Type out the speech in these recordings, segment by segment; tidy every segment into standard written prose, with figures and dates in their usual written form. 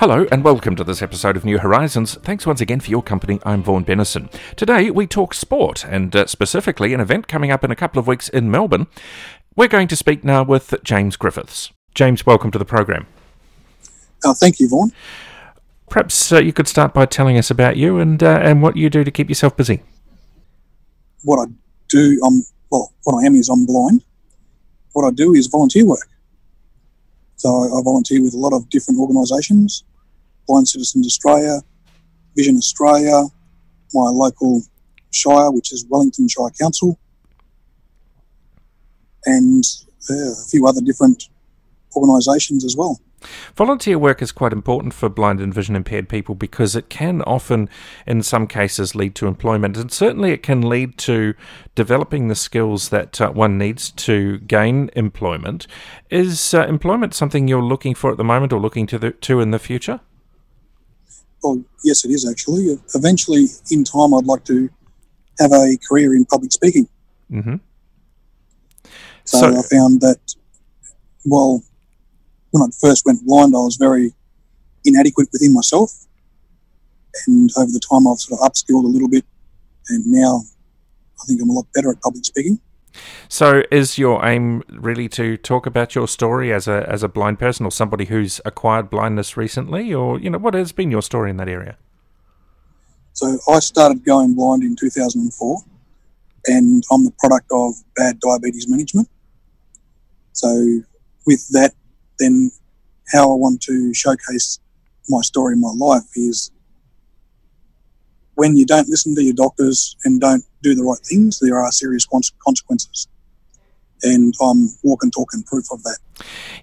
Hello and welcome to this episode of New Horizons. Thanks once again for your company. I'm Vaughan Bennison. Today we talk sport and specifically an event coming up in a couple of weeks in Melbourne. We're going to speak now with James Griffiths. James, welcome to the program. Thank you, Vaughan. Perhaps you could start by telling us about you and what you do to keep yourself busy. What I do, what I am is I'm blind. What I do is volunteer work. So I volunteer with a lot of different organisations, Blind Citizens Australia, Vision Australia, my local shire, which is Wellington Shire Council, and a few other different organisations as well. Volunteer work is quite important for blind and vision impaired people because it can often, in some cases, lead to employment, and certainly it can lead to developing the skills that one needs to gain employment. Is employment something you're looking for at the moment or looking to in the future? Well, yes, it is actually. Eventually, in time, I'd like to have a career in public speaking. Mm-hmm. So I found that, when I first went blind, I was very inadequate within myself, and over the time I've sort of upskilled a little bit, and now I think I'm a lot better at public speaking. So is your aim really to talk about your story as a blind person or somebody who's acquired blindness recently, or what has been your story in that area? So I started going blind in 2004, and I'm the product of bad diabetes management. So with that, then how I want to showcase my story in my life is when you don't listen to your doctors and don't do the right things, there are serious consequences. And I'm walk and talk and proof of that.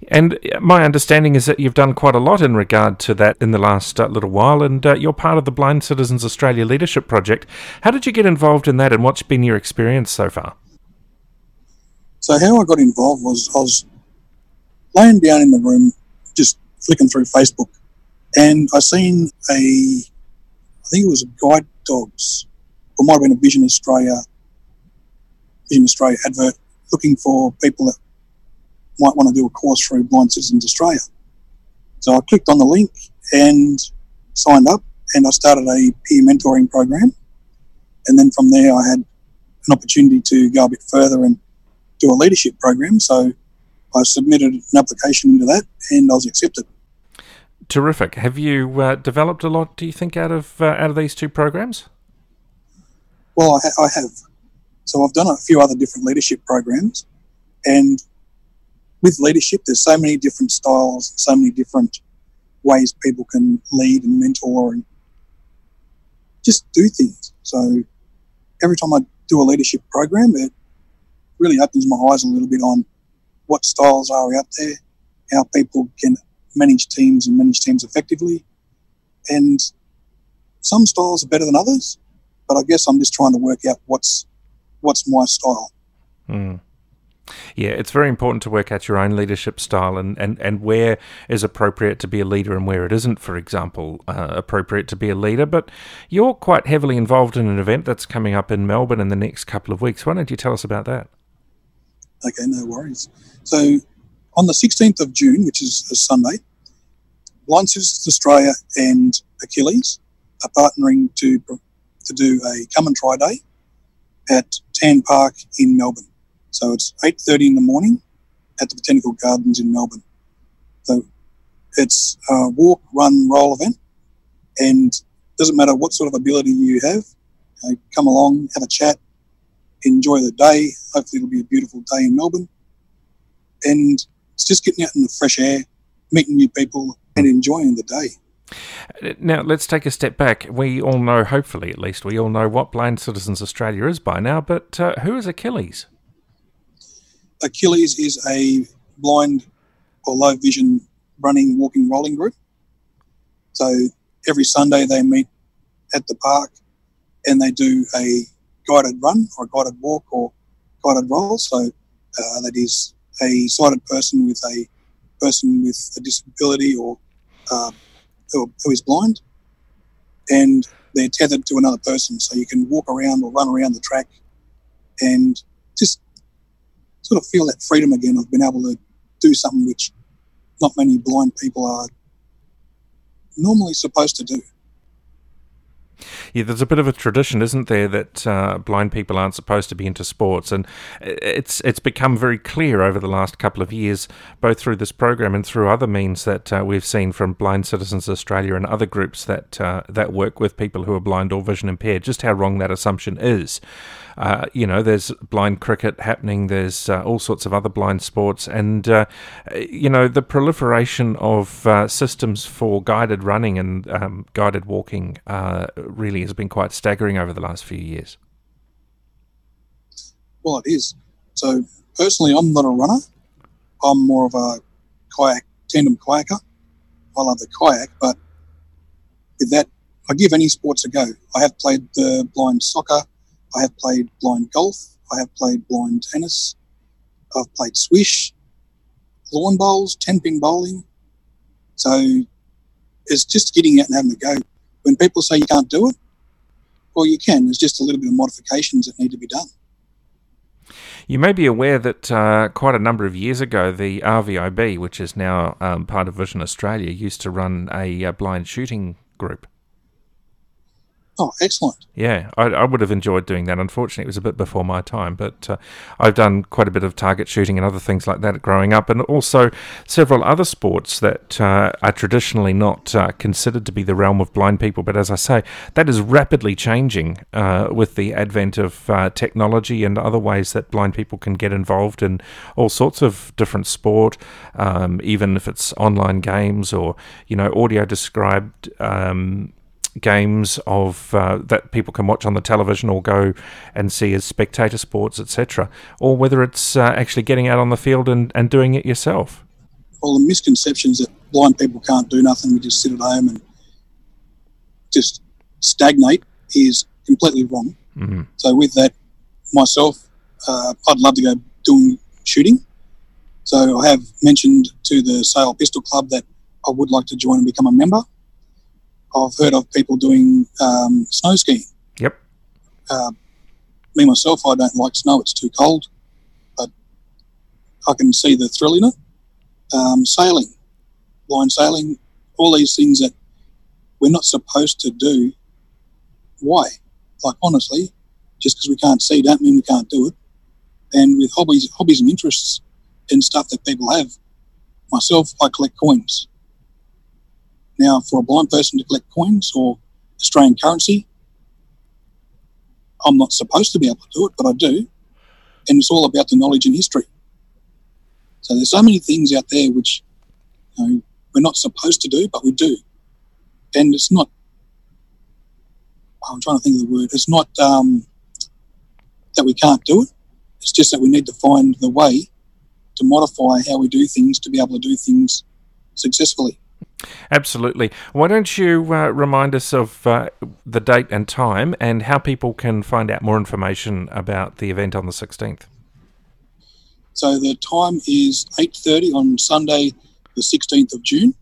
And my understanding is that you've done quite a lot in regard to that in the last little while, and you're part of the Blind Citizens Australia Leadership Project. How did you get involved in that, and what's been your experience so far? So how I got involved was I was laying down in the room, just flicking through Facebook, and I seen I think it was a Guide Dogs, or it might have been a Vision Australia advert looking for people that might want to do a course through Blind Citizens Australia. So I clicked on the link and signed up, and I started a peer mentoring program. And then from there I had an opportunity to go a bit further and do a leadership program. So I submitted an application into that, and I was accepted. Terrific. Have you developed a lot, do you think, out of these two programs? Well, I have. So I've done a few other different leadership programs, and with leadership, there's so many different styles, so many different ways people can lead and mentor and just do things. So every time I do a leadership program, it really opens my eyes a little bit on what styles are out there, how people can manage teams and manage teams effectively. And some styles are better than others, but I guess I'm just trying to work out what's my style. Mm. Yeah, it's very important to work out your own leadership style and where is appropriate to be a leader and where it isn't, for example, appropriate to be a leader. But you're quite heavily involved in an event that's coming up in Melbourne in the next couple of weeks. Why don't you tell us about that? Okay, no worries. So on the 16th of June, which is a Sunday, Blind Citizens Australia and Achilles are partnering to do a come and try day at Tan Park in Melbourne. So it's 8:30 in the morning at the Botanical Gardens in Melbourne. So it's a walk, run, roll event, and it doesn't matter what sort of ability you have, come along, have a chat, enjoy the day. Hopefully it'll be a beautiful day in Melbourne, and it's just getting out in the fresh air, meeting new people and enjoying the day. Now let's take a step back. We all know, hopefully at least, we all know what Blind Citizens Australia is by now, but who is Achilles? Achilles is a blind or low vision running, walking, rolling group. So every Sunday they meet at the park and they do a guided run or a guided walk or guided roll. So that is a sighted person with a person with a disability or who is blind, and they're tethered to another person. So you can walk around or run around the track and just sort of feel that freedom again of being able to do something which not many blind people are normally supposed to do. Yeah, there's a bit of a tradition, isn't there, that blind people aren't supposed to be into sports, and it's become very clear over the last couple of years, both through this program and through other means that we've seen from Blind Citizens Australia and other groups that that work with people who are blind or vision impaired, just how wrong that assumption is. You know, there's blind cricket happening, there's all sorts of other blind sports, and, you know, the proliferation of systems for guided running and guided walking really has been quite staggering over the last few years. Well, it is. So, personally, I'm not a runner. I'm more of a tandem kayaker. I love the kayak, but with that, I give any sports a go. I have played the blind soccer. I have played blind golf. I have played blind tennis. I've played swish, lawn bowls, 10-pin bowling. So it's just getting out and having a go. When people say you can't do it, well, you can. There's just a little bit of modifications that need to be done. You may be aware that quite a number of years ago, the RVIB, which is now part of Vision Australia, used to run a blind shooting group. Oh, excellent. Yeah, I would have enjoyed doing that. Unfortunately, it was a bit before my time, but I've done quite a bit of target shooting and other things like that growing up, and also several other sports that are traditionally not considered to be the realm of blind people. But as I say, that is rapidly changing with the advent of technology and other ways that blind people can get involved in all sorts of different sport, even if it's online games or, you know, audio-described games of that people can watch on the television or go and see as spectator sports, etc., or whether it's actually getting out on the field and doing it yourself. Well, the misconceptions that blind people can't do nothing, we just sit at home and just stagnate, is completely wrong. Mm-hmm. So with that, myself, I'd love to go doing shooting. So I have mentioned to the Sale Pistol Club that I would like to join and become a member. I've heard of people doing snow skiing. Yep. Me, myself, I don't like snow. It's too cold. But I can see the thrill in it. Sailing, blind sailing, all these things that we're not supposed to do. Why? Like, honestly, just because we can't see don't mean we can't do it. And with hobbies and interests and stuff that people have, myself, I collect coins. Now, for a blind person to collect coins or Australian currency, I'm not supposed to be able to do it, but I do. And it's all about the knowledge and history. So there's so many things out there which, you know, we're not supposed to do, but we do. And it's not, I'm trying to think of the word, it's not that we can't do it. It's just that we need to find the way to modify how we do things to be able to do things successfully. Absolutely. Why don't you remind us of the date and time and how people can find out more information about the event on the 16th? So the time is 8:30 on Sunday, the 16th of June,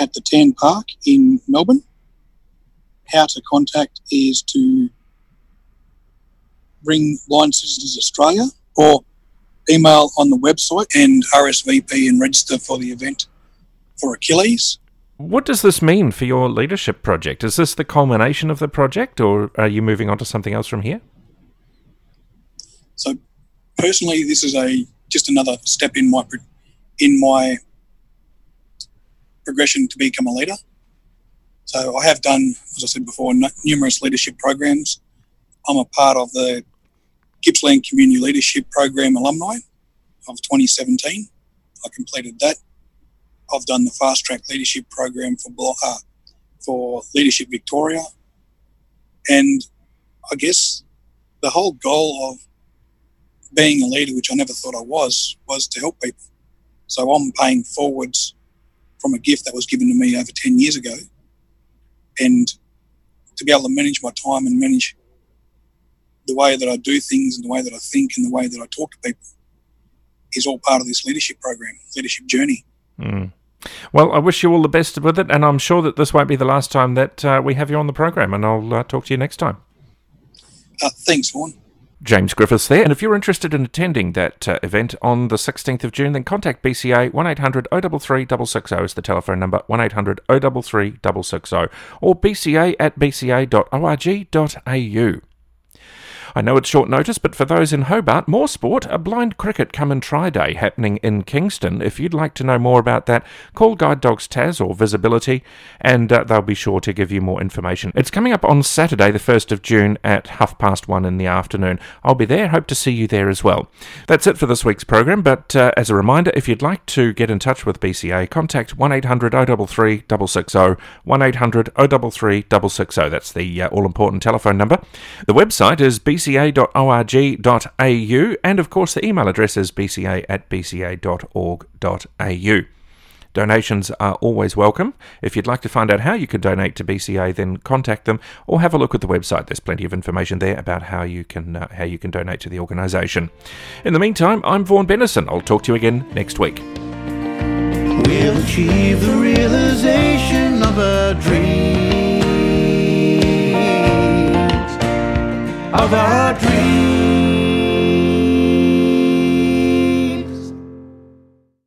at the Tan Park in Melbourne. How to contact is to ring Blind Citizens Australia or email on the website and RSVP and register for the event. For Achilles. What does this mean for your leadership project? Is this the culmination of the project, or are you moving on to something else from here? So, personally, this is just another step in my progression to become a leader. So, I have done, as I said before, numerous leadership programs. I'm a part of the Gippsland Community Leadership Program alumni of 2017. I completed that. I've done the Fast Track Leadership Program for Leadership Victoria. And I guess the whole goal of being a leader, which I never thought I was to help people. So I'm paying forwards from a gift that was given to me over 10 years ago and to be able to manage my time and manage the way that I do things and the way that I think and the way that I talk to people is all part of this leadership program, leadership journey. Mm. Well, I wish you all the best with it, and I'm sure that this won't be the last time that we have you on the program, and I'll talk to you next time. Thanks, Vaughan. James Griffiths there, and if you're interested in attending that event on the 16th of June, then contact BCA 1800 033 660 is the telephone number, 1800 033 660, or bca@bca.org.au. I know it's short notice, but for those in Hobart, more sport, a blind cricket come and try day happening in Kingston. If you'd like to know more about that, call Guide Dogs Tas or Visibility, and they'll be sure to give you more information. It's coming up on Saturday, the 1st of June at 1:30 in the afternoon. I'll be there. Hope to see you there as well. That's it for this week's program, but as a reminder, if you'd like to get in touch with BCA, contact 1800 033 660, 1800 033 660. That's the all-important telephone number. The website is bca.org.au, and of course the email address is bca@bca.org.au. Donations are always welcome. If you'd like to find out how you can donate to BCA, then contact them or have a look at the website. There's plenty of information there about how you can donate to the organisation. In the meantime, I'm Vaughan Bennison. I'll talk to you again next week. We'll achieve the realisation of our dream. Of our dreams.